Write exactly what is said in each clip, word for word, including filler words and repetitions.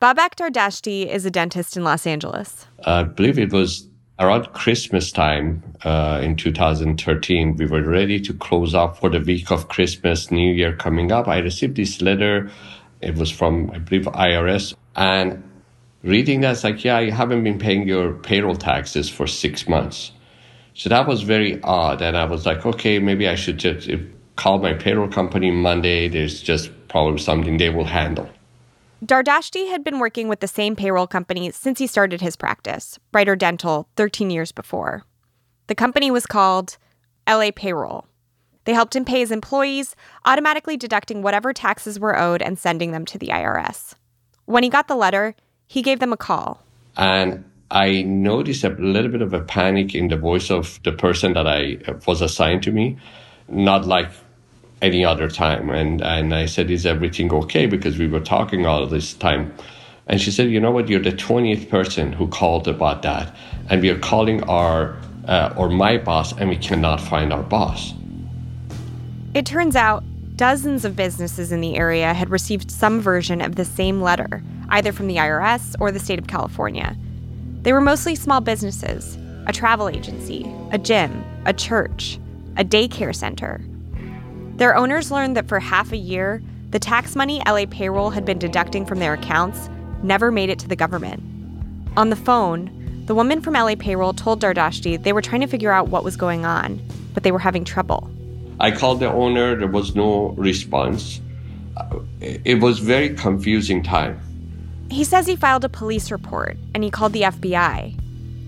Babak Dardashti is a dentist in Los Angeles. I believe it was around Christmas time uh, in two thousand thirteen. We were ready to close up for the week of Christmas, New Year coming up. I received this letter. It was from, I believe, I R S. And reading that, it's like, yeah, you haven't been paying your payroll taxes for six months. So that was very odd. And I was like, okay, maybe I should just call my payroll company Monday. There's just probably something they will handle. Dardashti had been working with the same payroll company since he started his practice, Brighter Dental, thirteen years before. The company was called L A Payroll. They helped him pay his employees, automatically deducting whatever taxes were owed and sending them to the I R S. When he got the letter, he gave them a call. And I noticed a little bit of a panic in the voice of the person that I was assigned to me, not like any other time. And and I said, is everything okay? Because we were talking all this time. And she said, you know what? You're the twentieth person who called about that. And we are calling our uh, or my boss, and we cannot find our boss. It turns out dozens of businesses in the area had received some version of the same letter, either from the I R S or the state of California. They were mostly small businesses, a travel agency, a gym, a church, a daycare center. Their owners learned that for half a year, the tax money L A Payroll had been deducting from their accounts never made it to the government. On the phone, the woman from L A Payroll told Dardashti they were trying to figure out what was going on, but they were having trouble. I called the owner. There was no response. It was a very confusing time. He says he filed a police report, and he called the F B I.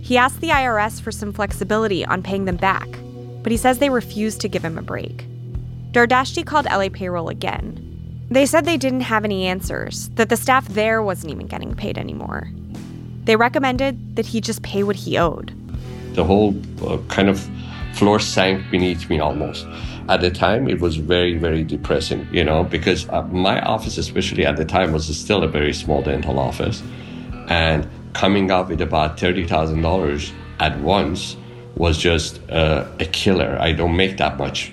He asked the I R S for some flexibility on paying them back, but he says they refused to give him a break. Dardashti called L A Payroll again. They said they didn't have any answers, that the staff there wasn't even getting paid anymore. They recommended that he just pay what he owed. The whole uh, kind of floor sank beneath me almost. At the time, it was very, very depressing, you know, because uh, my office, especially at the time, was still a very small dental office. And coming up with about thirty thousand dollars at once was just uh, a killer. I don't make that much.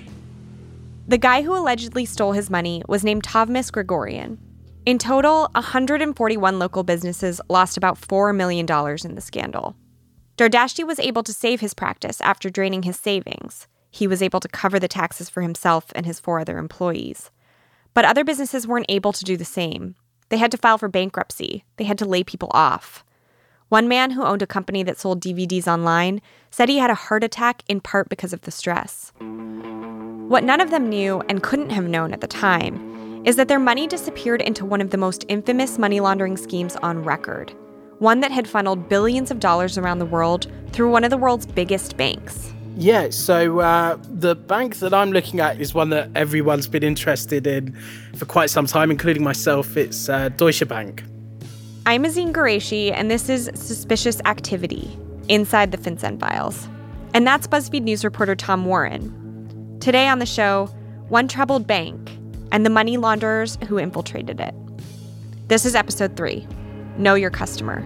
The guy who allegedly stole his money was named Tovmas Gregorian. In total, one hundred forty-one local businesses lost about four million dollars in the scandal. Dardashti was able to save his practice after draining his savings. He was able to cover the taxes for himself and his four other employees. But other businesses weren't able to do the same. They had to file for bankruptcy. They had to lay people off. One man who owned a company that sold D V Ds online said he had a heart attack in part because of the stress. What none of them knew and couldn't have known at the time is that their money disappeared into one of the most infamous money laundering schemes on record, one that had funneled billions of dollars around the world through one of the world's biggest banks. Yeah, so uh, the bank that I'm looking at is one that everyone's been interested in for quite some time, including myself. It's uh, Deutsche Bank. I'm Azeen Gureshi, and this is Suspicious Activity, Inside the FinCEN Files. And that's BuzzFeed News reporter Tom Warren. Today on the show, one troubled bank and the money launderers who infiltrated it. This is episode three, Know Your Customer.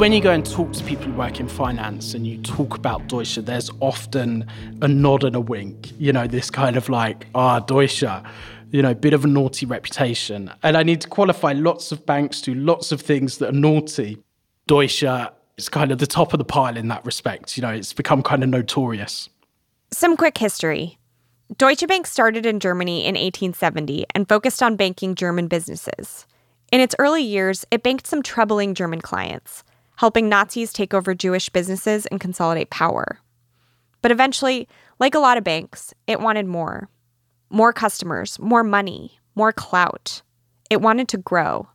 When you go and talk to people who work in finance and you talk about Deutsche, there's often a nod and a wink. You know, this kind of like, ah, Deutsche. You know, bit of a naughty reputation. And I need to qualify, lots of banks do lots of things that are naughty. Deutsche is kind of the top of the pile in that respect. You know, it's become kind of notorious. Some quick history. Deutsche Bank started in Germany in eighteen seventy and focused on banking German businesses. In its early years, it banked some troubling German clients, helping Nazis take over Jewish businesses and consolidate power. But eventually, like a lot of banks, it wanted more. More customers, more money, more clout. It wanted to grow.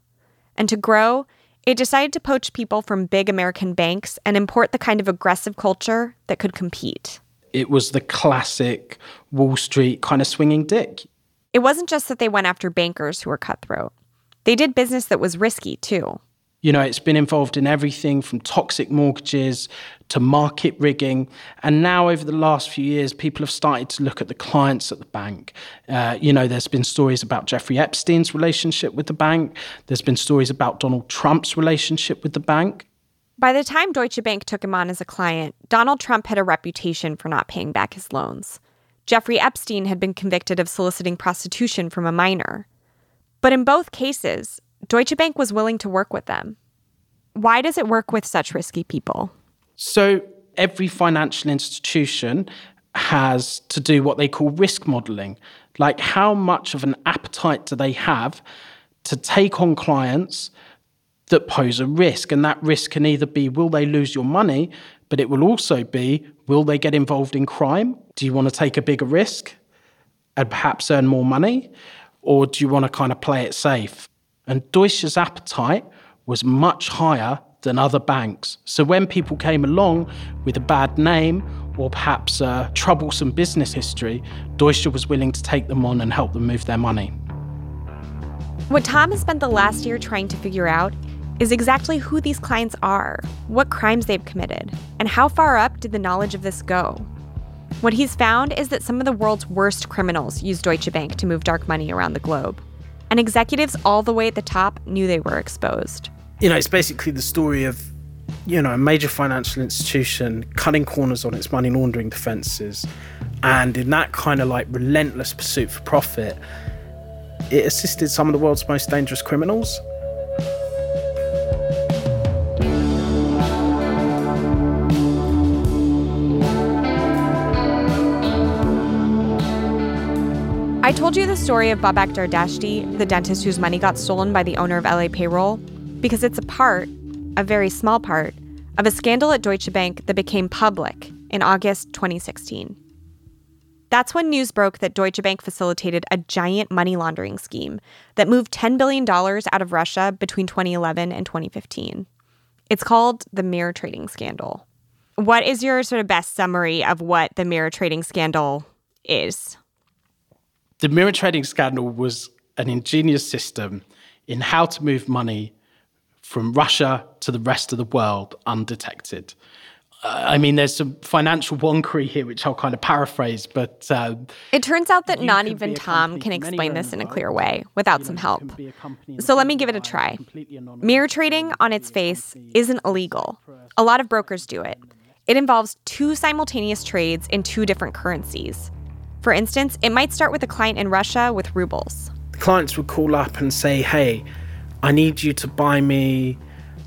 And to grow, it decided to poach people from big American banks and import the kind of aggressive culture that could compete. It was the classic Wall Street kind of swinging dick. It wasn't just that they went after bankers who were cutthroat. They did business that was risky, too. You know, it's been involved in everything from toxic mortgages to market rigging. And now over the last few years, people have started to look at the clients at the bank. Uh, you know, there's been stories about Jeffrey Epstein's relationship with the bank. There's been stories about Donald Trump's relationship with the bank. By the time Deutsche Bank took him on as a client, Donald Trump had a reputation for not paying back his loans. Jeffrey Epstein had been convicted of soliciting prostitution from a minor. But in both cases, Deutsche Bank was willing to work with them. Why does it work with such risky people? So every financial institution has to do what they call risk modeling. Like, how much of an appetite do they have to take on clients that pose a risk? And that risk can either be, will they lose your money? But it will also be, will they get involved in crime? Do you want to take a bigger risk and perhaps earn more money? Or do you want to kind of play it safe? And Deutsche's appetite was much higher than other banks. So when people came along with a bad name or perhaps a troublesome business history, Deutsche was willing to take them on and help them move their money. What Tom has spent the last year trying to figure out is exactly who these clients are, what crimes they've committed, and how far up did the knowledge of this go. What he's found is that some of the world's worst criminals use Deutsche Bank to move dark money around the globe. And executives all the way at the top knew they were exposed. You know, it's basically the story of, you know, a major financial institution cutting corners on its money laundering defenses. And in that kind of like relentless pursuit for profit, it assisted some of the world's most dangerous criminals. I told you the story of Babak Dardashti, the dentist whose money got stolen by the owner of L A Payroll, because it's a part, a very small part, of a scandal at Deutsche Bank that became public in August twenty sixteen. That's when news broke that Deutsche Bank facilitated a giant money laundering scheme that moved ten billion dollars out of Russia between twenty eleven and twenty fifteen. It's called the mirror trading scandal. What is your sort of best summary of what the mirror trading scandal is? The mirror trading scandal was an ingenious system in how to move money from Russia to the rest of the world undetected. Uh, I mean, there's some financial wonkery here, which I'll kind of paraphrase, but... Uh, it turns out that not even Tom can explain this in a clear way without some help. So let me give it a try. Mirror trading on its face isn't illegal. A lot of brokers do it. It involves two simultaneous trades in two different currencies. For instance, it might start with a client in Russia with rubles. The clients would call up and say, hey, I need you to buy me,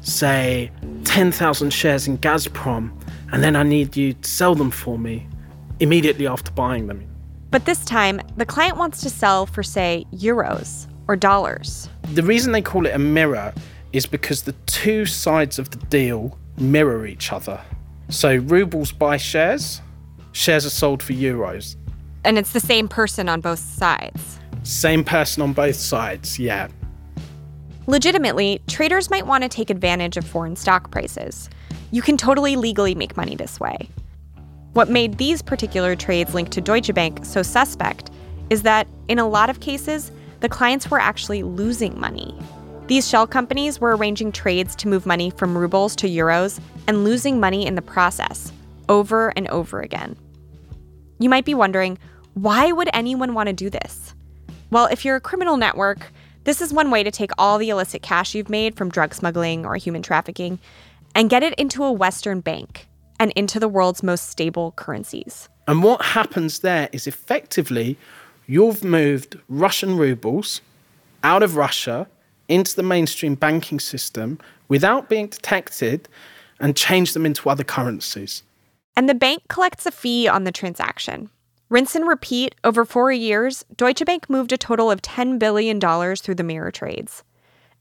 say, ten thousand shares in Gazprom, and then I need you to sell them for me immediately after buying them. But this time, the client wants to sell for, say, euros or dollars. The reason they call it a mirror is because the two sides of the deal mirror each other. So rubles buy shares, shares are sold for euros. And it's the same person on both sides. Same person on both sides, yeah. Legitimately, traders might want to take advantage of foreign stock prices. You can totally legally make money this way. What made these particular trades linked to Deutsche Bank so suspect is that, in a lot of cases, the clients were actually losing money. These shell companies were arranging trades to move money from rubles to euros and losing money in the process, over and over again. You might be wondering, why would anyone want to do this? Well, if you're a criminal network, this is one way to take all the illicit cash you've made from drug smuggling or human trafficking and get it into a Western bank and into the world's most stable currencies. And what happens there is effectively you've moved Russian rubles out of Russia into the mainstream banking system without being detected and changed them into other currencies. And the bank collects a fee on the transaction. Rinse and repeat, over four years, Deutsche Bank moved a total of ten billion dollars through the mirror trades.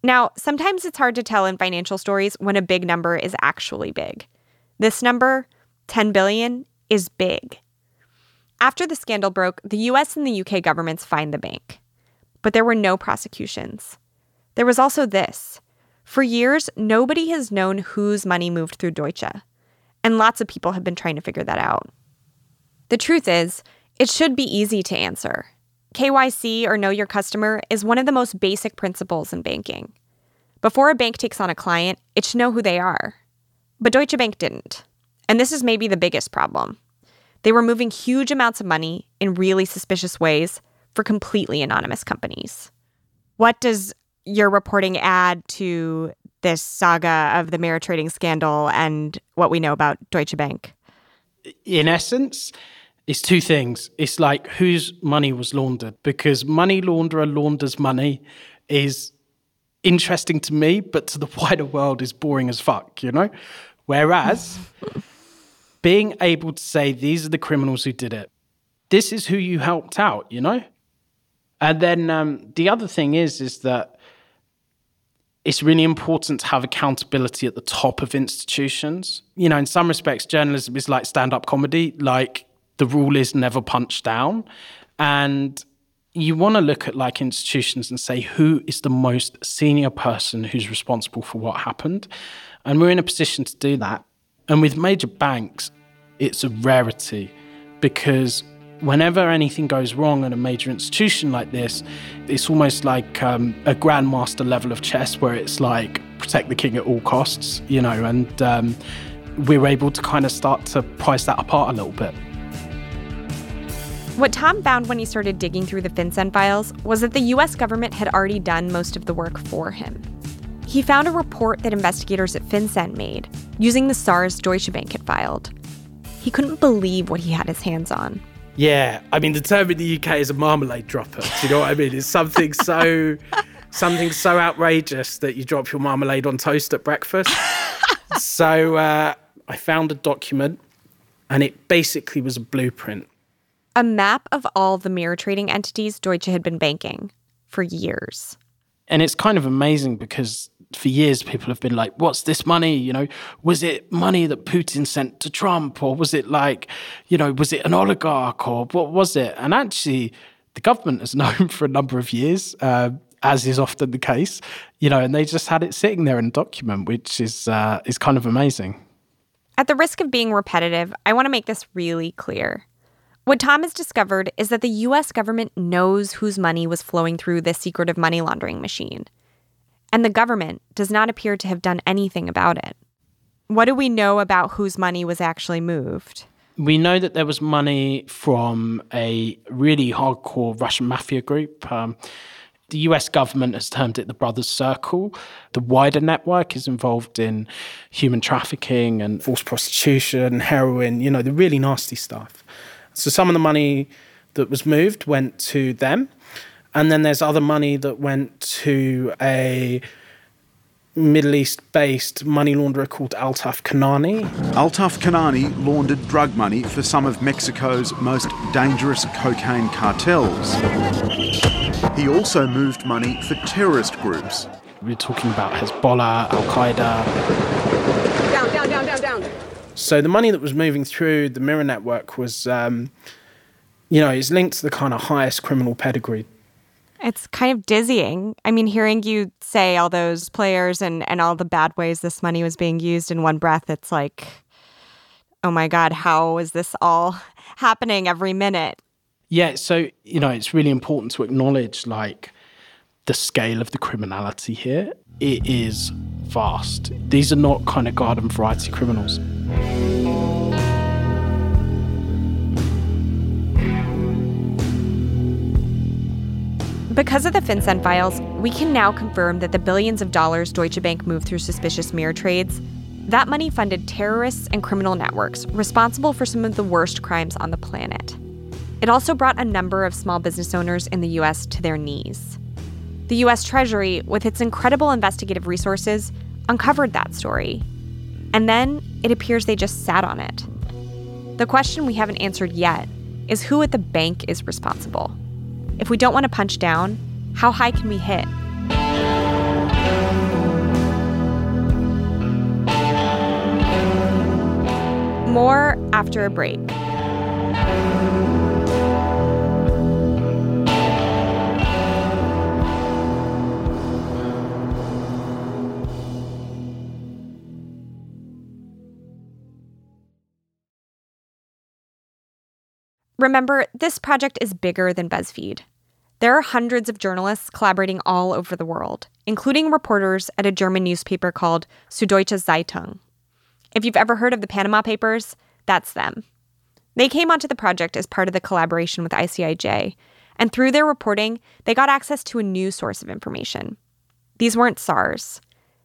Now, sometimes it's hard to tell in financial stories when a big number is actually big. This number, ten billion dollars, is big. After the scandal broke, the U S and the U K governments fined the bank. But there were no prosecutions. There was also this. For years, nobody has known whose money moved through Deutsche. And lots of people have been trying to figure that out. The truth is, it should be easy to answer. K Y C, or know your customer, is one of the most basic principles in banking. Before a bank takes on a client, it should know who they are. But Deutsche Bank didn't. And this is maybe the biggest problem. They were moving huge amounts of money in really suspicious ways for completely anonymous companies. What does your reporting add to this saga of the mirror trading scandal and what we know about Deutsche Bank? In essence, it's two things. It's like whose money was laundered, because money launderer launders money is interesting to me, but to the wider world is boring as fuck, you know? Whereas being able to say, these are the criminals who did it. This is who you helped out, you know? And then um, the other thing is, is that it's really important to have accountability at the top of institutions. You know, in some respects, journalism is like stand-up comedy. Like, the rule is never punch down. And you want to look at, like, institutions and say, who is the most senior person who's responsible for what happened? And we're in a position to do that. And with major banks, it's a rarity, because whenever anything goes wrong at a major institution like this, it's almost like um, a grandmaster level of chess, where it's like, protect the king at all costs, you know, and um, we're able to kind of start to price that apart a little bit. What Tom found when he started digging through the FinCEN files was that the U S government had already done most of the work for him. He found a report that investigators at FinCEN made, using the SARS Deutsche Bank had filed. He couldn't believe what he had his hands on. Yeah, I mean, the term in the U K is a marmalade dropper. Do you know what I mean? It's something so something so outrageous that you drop your marmalade on toast at breakfast. So uh, I found a document, and it basically was a blueprint. A map of all the mirror trading entities Deutsche had been banking for years. And it's kind of amazing, because for years people have been like, what's this money? You know, was it money that Putin sent to Trump? Or was it like, you know, was it an oligarch, or what was it? And actually the government has known for a number of years, uh, as is often the case, you know, and they just had it sitting there in a document, which is uh, is kind of amazing. At the risk of being repetitive, I want to make this really clear. What Tom has discovered is that the U S government knows whose money was flowing through this secretive money laundering machine. And the government does not appear to have done anything about it. What do we know about whose money was actually moved? We know that there was money from a really hardcore Russian mafia group. Um, the U S government has termed it the Brothers Circle. The wider network is involved in human trafficking and forced prostitution, heroin, you know, the really nasty stuff. So some of the money that was moved went to them. And then there's other money that went to a Middle East-based money launderer called Altaf Khanani. Altaf Khanani laundered drug money for some of Mexico's most dangerous cocaine cartels. He also moved money for terrorist groups. We're talking about Hezbollah, Al Qaeda. Down, down, down, down, down. So the money that was moving through the mirror network was, um, you know, it's linked to the kind of highest criminal pedigree. It's kind of dizzying. I mean, hearing you say all those players and, and all the bad ways this money was being used in one breath, it's like, oh my God, how is this all happening every minute? Yeah, so, you know, it's really important to acknowledge, like, the scale of the criminality here. It is vast. These are not kind of garden variety criminals. Because of the FinCEN files, we can now confirm that the billions of dollars Deutsche Bank moved through suspicious mirror trades, that money funded terrorists and criminal networks responsible for some of the worst crimes on the planet. It also brought a number of small business owners in the U S to their knees. The U S Treasury, with its incredible investigative resources, uncovered that story. And then it appears they just sat on it. The question we haven't answered yet is who at the bank is responsible. If we don't want to punch down, how high can we hit? More after a break. Remember, this project is bigger than BuzzFeed. There are hundreds of journalists collaborating all over the world, including reporters at a German newspaper called Süddeutsche Zeitung. If you've ever heard of the Panama Papers, that's them. They came onto the project as part of the collaboration with I C I J, and through their reporting, they got access to a new source of information. These weren't S A Rs.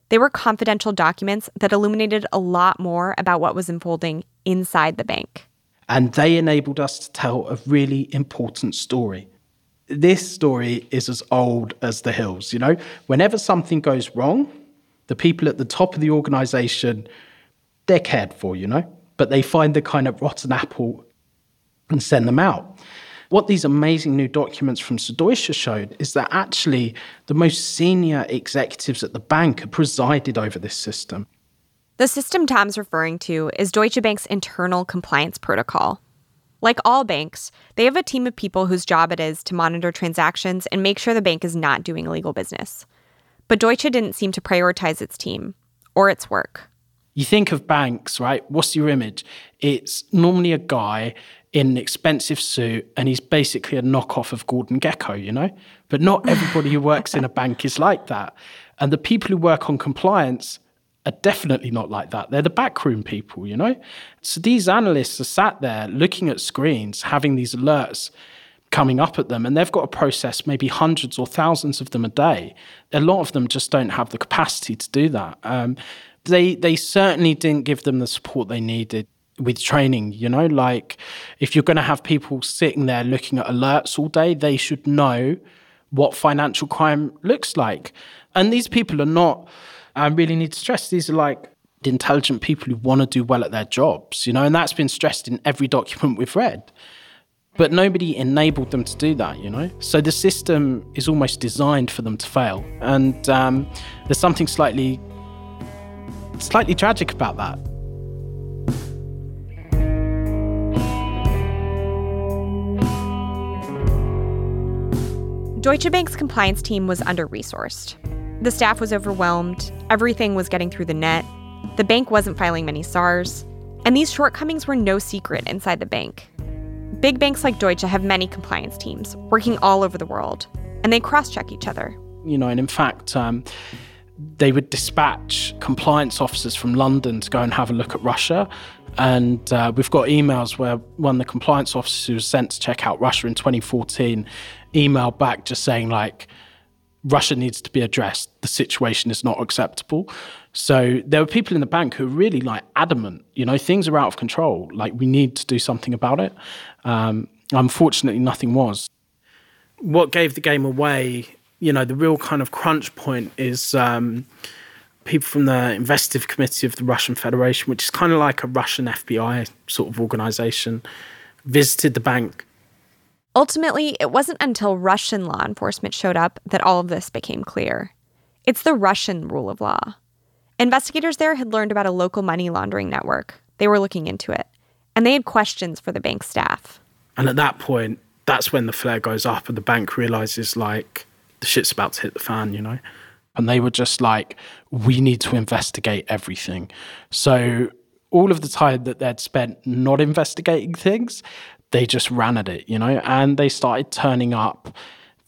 They were confidential documents that illuminated a lot more about what was unfolding inside the bank. And they enabled us to tell a really important story. This story is as old as the hills, you know? Whenever something goes wrong, the people at the top of the organization, they're cared for, you know? But they find the kind of rotten apple and send them out. What these amazing new documents from Süddeutsche showed is that actually the most senior executives at the bank had presided over this system. The system Tom's referring to is Deutsche Bank's internal compliance protocol. Like all banks, they have a team of people whose job it is to monitor transactions and make sure the bank is not doing illegal business. But Deutsche didn't seem to prioritize its team or its work. You think of banks, right? What's your image? It's normally a guy in an expensive suit, and he's basically a knockoff of Gordon Gekko, you know? But not everybody who works in a bank is like that. And the people who work on compliance are definitely not like that. They're the backroom people, you know? So these analysts are sat there looking at screens, having these alerts coming up at them, and they've got to process maybe hundreds or thousands of them a day. A lot of them just don't have the capacity to do that. Um, they they certainly didn't give them the support they needed with training, you know, like if you're going to have people sitting there looking at alerts all day, they should know what financial crime looks like. And these people are not, I really need to stress, these are like the intelligent people who want to do well at their jobs, you know, and that's been stressed in every document we've read. But nobody enabled them to do that, you know. So the system is almost designed for them to fail. And um, there's something slightly, slightly tragic about that. Deutsche Bank's compliance team was under-resourced. The staff was overwhelmed, everything was getting through the net, the bank wasn't filing many S A Rs, and these shortcomings were no secret inside the bank. Big banks like Deutsche have many compliance teams working all over the world, and they cross-check each other. You know, and in fact, um, they would dispatch compliance officers from London to go and have a look at Russia. And uh, we've got emails where one of the compliance officers who was sent to check out Russia in twenty fourteen emailed back just saying, like, Russia needs to be addressed. The situation is not acceptable. So there were people in the bank who were really, like, adamant. You know, things are out of control. Like, we need to do something about it. Um, unfortunately, nothing was. What gave the game away, you know, the real kind of crunch point is... Um, people from the investigative committee of the Russian Federation, which is kind of like a Russian F B I sort of organization, visited the bank. Ultimately, it wasn't until Russian law enforcement showed up that all of this became clear. It's the Russian rule of law. Investigators there had learned about a local money laundering network. They were looking into it. And they had questions for the bank staff. And at that point, that's when the flare goes up and the bank realizes, like, the shit's about to hit the fan, you know? And they were just like, we need to investigate everything. So all of the time that they'd spent not investigating things, they just ran at it, you know, and they started turning up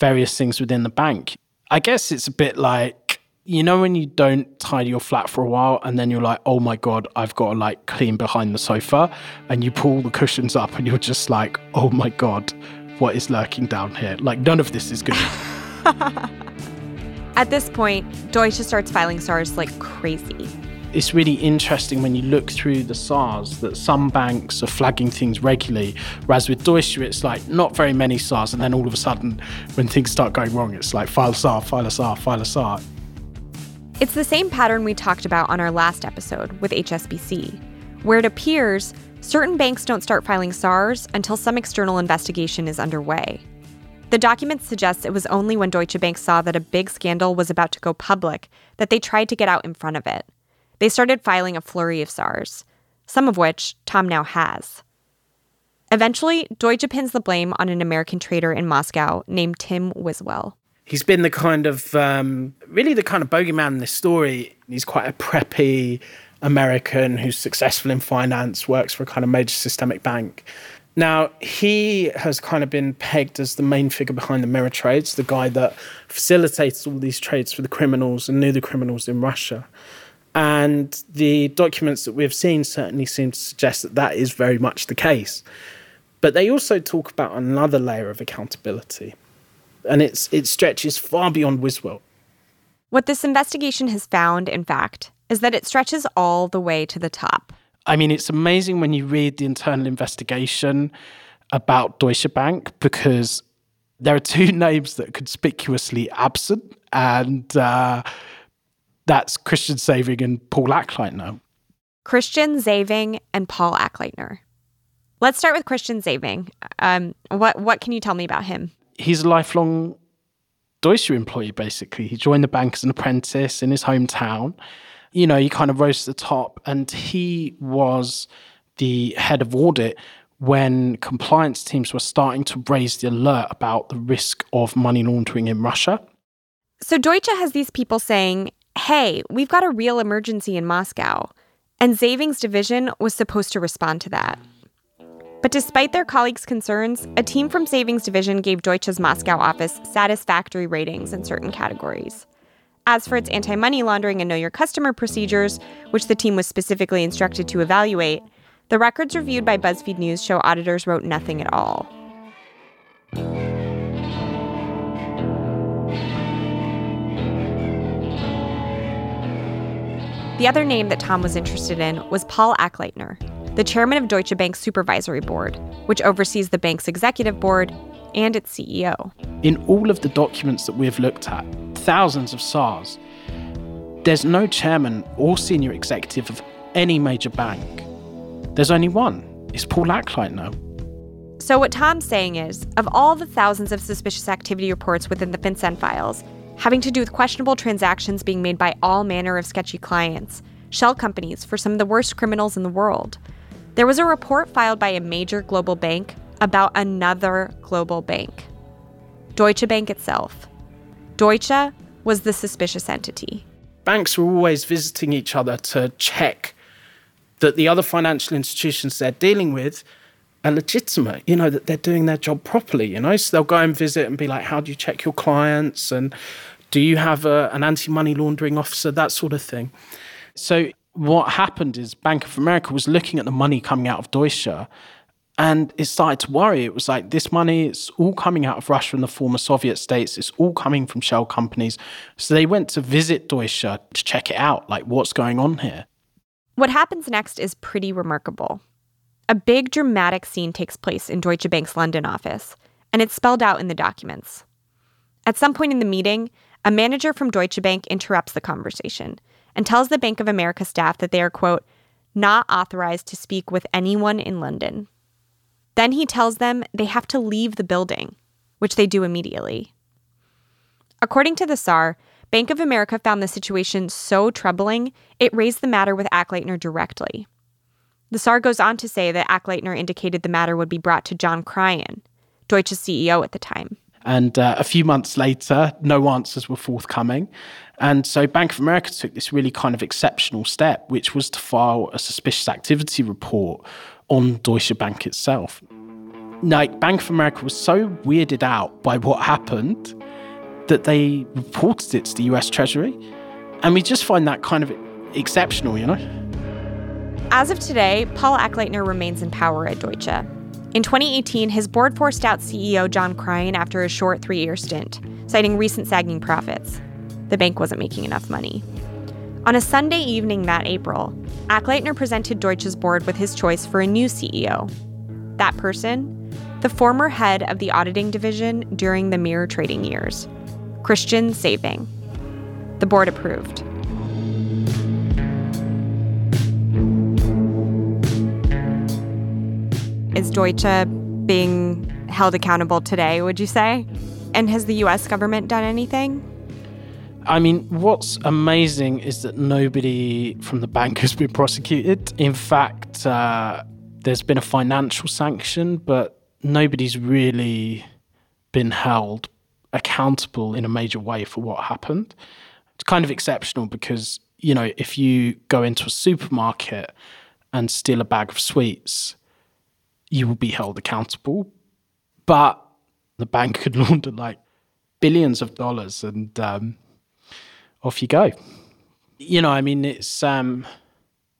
various things within the bank. I guess it's a bit like, you know, when you don't tidy your flat for a while and then you're like, oh, my God, I've got to, like, clean behind the sofa. And you pull the cushions up and you're just like, oh, my God, what is lurking down here? Like, none of this is good. At this point, Deutsche starts filing S A Rs like crazy. It's really interesting when you look through the S A Rs that some banks are flagging things regularly, whereas with Deutsche, it's like not very many S A Rs, and then all of a sudden, when things start going wrong, it's like file a S A R, file a S A R, file a S A R. It's the same pattern we talked about on our last episode with H S B C, where it appears certain banks don't start filing S A Rs until some external investigation is underway. The document suggests it was only when Deutsche Bank saw that a big scandal was about to go public that they tried to get out in front of it. They started filing a flurry of S A Rs, some of which Tom now has. Eventually, Deutsche pins the blame on an American trader in Moscow named Tim Wiswell. He's been the kind of, um, really the kind of bogeyman in this story. He's quite a preppy American who's successful in finance, works for a kind of major systemic bank. Now, he has kind of been pegged as the main figure behind the mirror trades, the guy that facilitates all these trades for the criminals and knew the criminals in Russia. And the documents that we've seen certainly seem to suggest that that is very much the case. But they also talk about another layer of accountability, and it's it stretches far beyond Wiswell. What this investigation has found, in fact, is that it stretches all the way to the top. I mean, it's amazing when you read the internal investigation about Deutsche Bank, because there are two names that are conspicuously absent, and uh, that's Christian Sewing and Paul Achleitner. Christian Sewing and Paul Achleitner. Let's start with Christian Sewing. Um, what what can you tell me about him? He's a lifelong Deutsche employee, basically. He joined the bank as an apprentice in his hometown. You know, he kind of rose to the top, and he was the head of audit when compliance teams were starting to raise the alert about the risk of money laundering in Russia. So Deutsche has these people saying, hey, we've got a real emergency in Moscow. And Savings division was supposed to respond to that. But despite their colleagues' concerns, a team from Savings division gave Deutsche's Moscow office satisfactory ratings in certain categories. As for its anti-money laundering and know-your-customer procedures, which the team was specifically instructed to evaluate, the records reviewed by BuzzFeed News show auditors wrote nothing at all. The other name that Tom was interested in was Paul Achleitner, the chairman of Deutsche Bank's Supervisory Board, which oversees the bank's executive board and its C E O. In all of the documents that we've looked at, thousands of S A Rs, there's no chairman or senior executive of any major bank. There's only one. It's Paul Achleitner. So what Tom's saying is, of all the thousands of suspicious activity reports within the FinCEN files, having to do with questionable transactions being made by all manner of sketchy clients, shell companies for some of the worst criminals in the world, there was a report filed by a major global bank about another global bank, Deutsche Bank itself. Deutsche was the suspicious entity. Banks were always visiting each other to check that the other financial institutions they're dealing with are legitimate, you know, that they're doing their job properly, you know. So they'll go and visit and be like, how do you check your clients? And do you have a, an anti-money laundering officer? That sort of thing. So what happened is Bank of America was looking at the money coming out of Deutsche, and it started to worry. It was like, this money, it's all coming out of Russia and the former Soviet states. It's all coming from shell companies. So they went to visit Deutsche to check it out, like, what's going on here? What happens next is pretty remarkable. A big dramatic scene takes place in Deutsche Bank's London office, and it's spelled out in the documents. At some point in the meeting, a manager from Deutsche Bank interrupts the conversation and tells the Bank of America staff that they are, quote, not authorized to speak with anyone in London. Then he tells them they have to leave the building, which they do immediately. According to the S A R, Bank of America found the situation so troubling, it raised the matter with Achleitner directly. The S A R goes on to say that Achleitner indicated the matter would be brought to John Cryan, Deutsche's C E O at the time. And uh, a few months later, no answers were forthcoming. And so Bank of America took this really kind of exceptional step, which was to file a suspicious activity report on Deutsche Bank itself. Like, Bank of America was so weirded out by what happened that they reported it to the U S Treasury. And we just find that kind of exceptional, you know? As of today, Paul Achleitner remains in power at Deutsche. In twenty eighteen, his board forced out C E O John Cryan after a short three-year stint, citing recent sagging profits. The bank wasn't making enough money. On a Sunday evening that April, Achleitner presented Deutsche's board with his choice for a new C E O. That person, the former head of the auditing division during the mirror trading years, Christian Sewing. The board approved. Is Deutsche being held accountable today, would you say? And has the U S government done anything? I mean, what's amazing is that nobody from the bank has been prosecuted. In fact, uh, there's been a financial sanction, but nobody's really been held accountable in a major way for what happened. It's kind of exceptional because, you know, if you go into a supermarket and steal a bag of sweets, you will be held accountable. But the bank could launder like billions of dollars and... Um, off you go. You know, I mean, it's, um,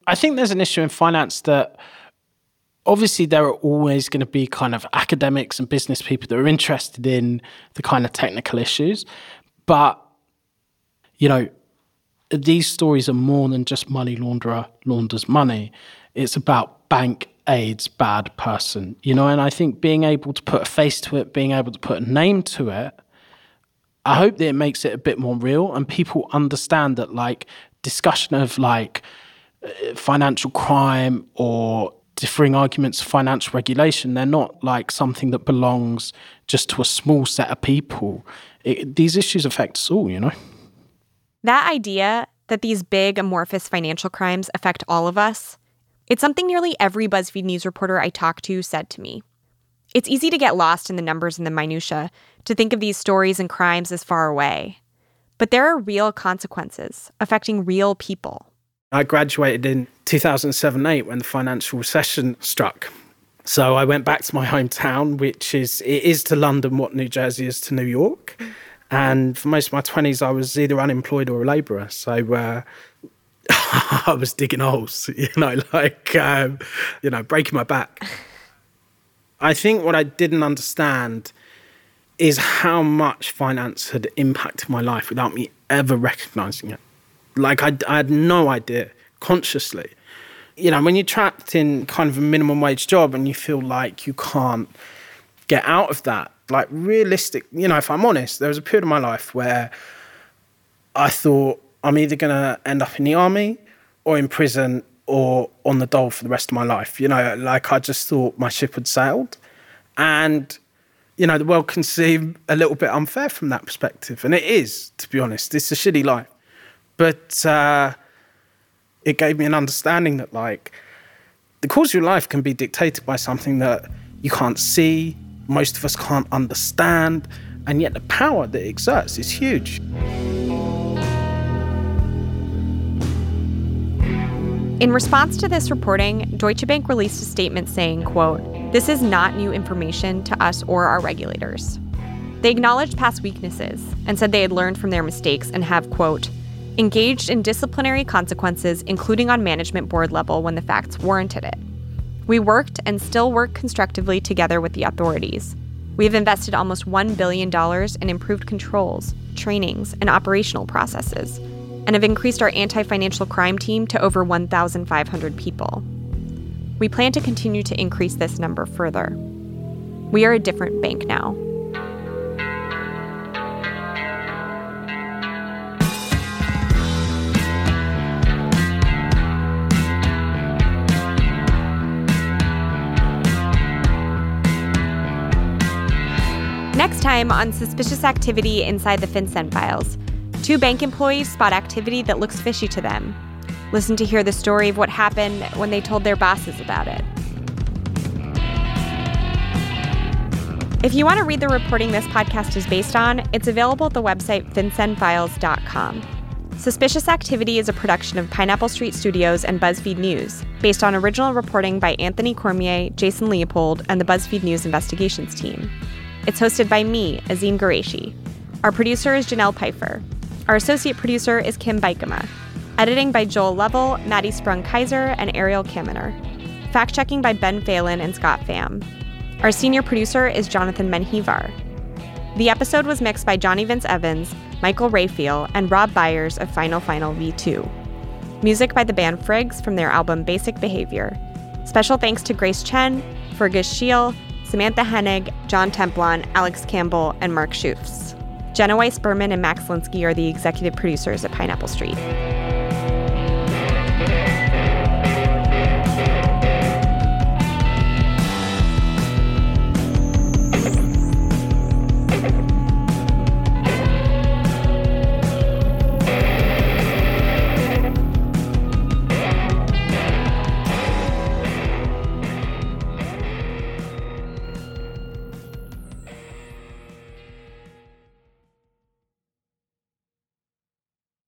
I think there's an issue in finance that obviously there are always going to be kind of academics and business people that are interested in the kind of technical issues. But, you know, these stories are more than just money launderer launders money. It's about bank aids, bad person, you know, and I think being able to put a face to it, being able to put a name to it, I hope that it makes it a bit more real and people understand that, like, discussion of, like, financial crime or differing arguments of financial regulation, they're not, like, something that belongs just to a small set of people. It, these issues affect us all, you know? That idea that these big amorphous financial crimes affect all of us, it's something nearly every BuzzFeed News reporter I talked to said to me. It's easy to get lost in the numbers and the minutiae, to think of these stories and crimes as far away. But there are real consequences affecting real people. I graduated in two thousand seven eight when the financial recession struck. So I went back to my hometown, which is, it is to London what New Jersey is to New York. And for most of my twenties, I was either unemployed or a labourer. So uh, I was digging holes, you know, like, um, you know, breaking my back. I think what I didn't understand is how much finance had impacted my life without me ever recognising it. Like, I, I had no idea, consciously. You know, when you're trapped in kind of a minimum wage job and you feel like you can't get out of that, like, realistic, you know, if I'm honest, there was a period of my life where I thought, I'm either going to end up in the army or in prison or on the dole for the rest of my life. You know, like, I just thought my ship had sailed. And, you know, the world can seem a little bit unfair from that perspective. And it is, to be honest. It's a shitty life. But uh, it gave me an understanding that, like, the course of your life can be dictated by something that you can't see, most of us can't understand, and yet the power that it exerts is huge. In response to this reporting, Deutsche Bank released a statement saying, quote, "This is not new information to us or our regulators." They acknowledged past weaknesses and said they had learned from their mistakes and have, quote, "engaged in disciplinary consequences, including on management board level when the facts warranted it. We worked and still work constructively together with the authorities. We have invested almost one billion dollars in improved controls, trainings, and operational processes, and have increased our anti-financial crime team to over one thousand five hundred people. We plan to continue to increase this number further. We are a different bank now." Next time on Suspicious Activity Inside the FinCEN Files, two bank employees spot activity that looks fishy to them. Listen to hear the story of what happened when they told their bosses about it. If you want to read the reporting this podcast is based on, it's available at the website fin cen files dot com. Suspicious Activity is a production of Pineapple Street Studios and BuzzFeed News, based on original reporting by Anthony Cormier, Jason Leopold, and the BuzzFeed News investigations team. It's hosted by me, Azeen Gureshi. Our producer is Janelle Pfeiffer. Our associate producer is Kim Baikema. Editing by Joel Lovell, Maddie Sprung-Kaiser, and Ariel Kaminer. Fact-checking by Ben Phelan and Scott Pham. Our senior producer is Jonathan Menjivar. The episode was mixed by Johnny Vince Evans, Michael Rayfield, and Rob Byers of Final Final V two. Music by the band Friggs from their album Basic Behavior. Special thanks to Grace Chen, Fergus Scheel, Samantha Hennig, John Templon, Alex Campbell, and Mark Schufs. Jenna Weiss-Berman and Max Linsky are the executive producers at Pineapple Street.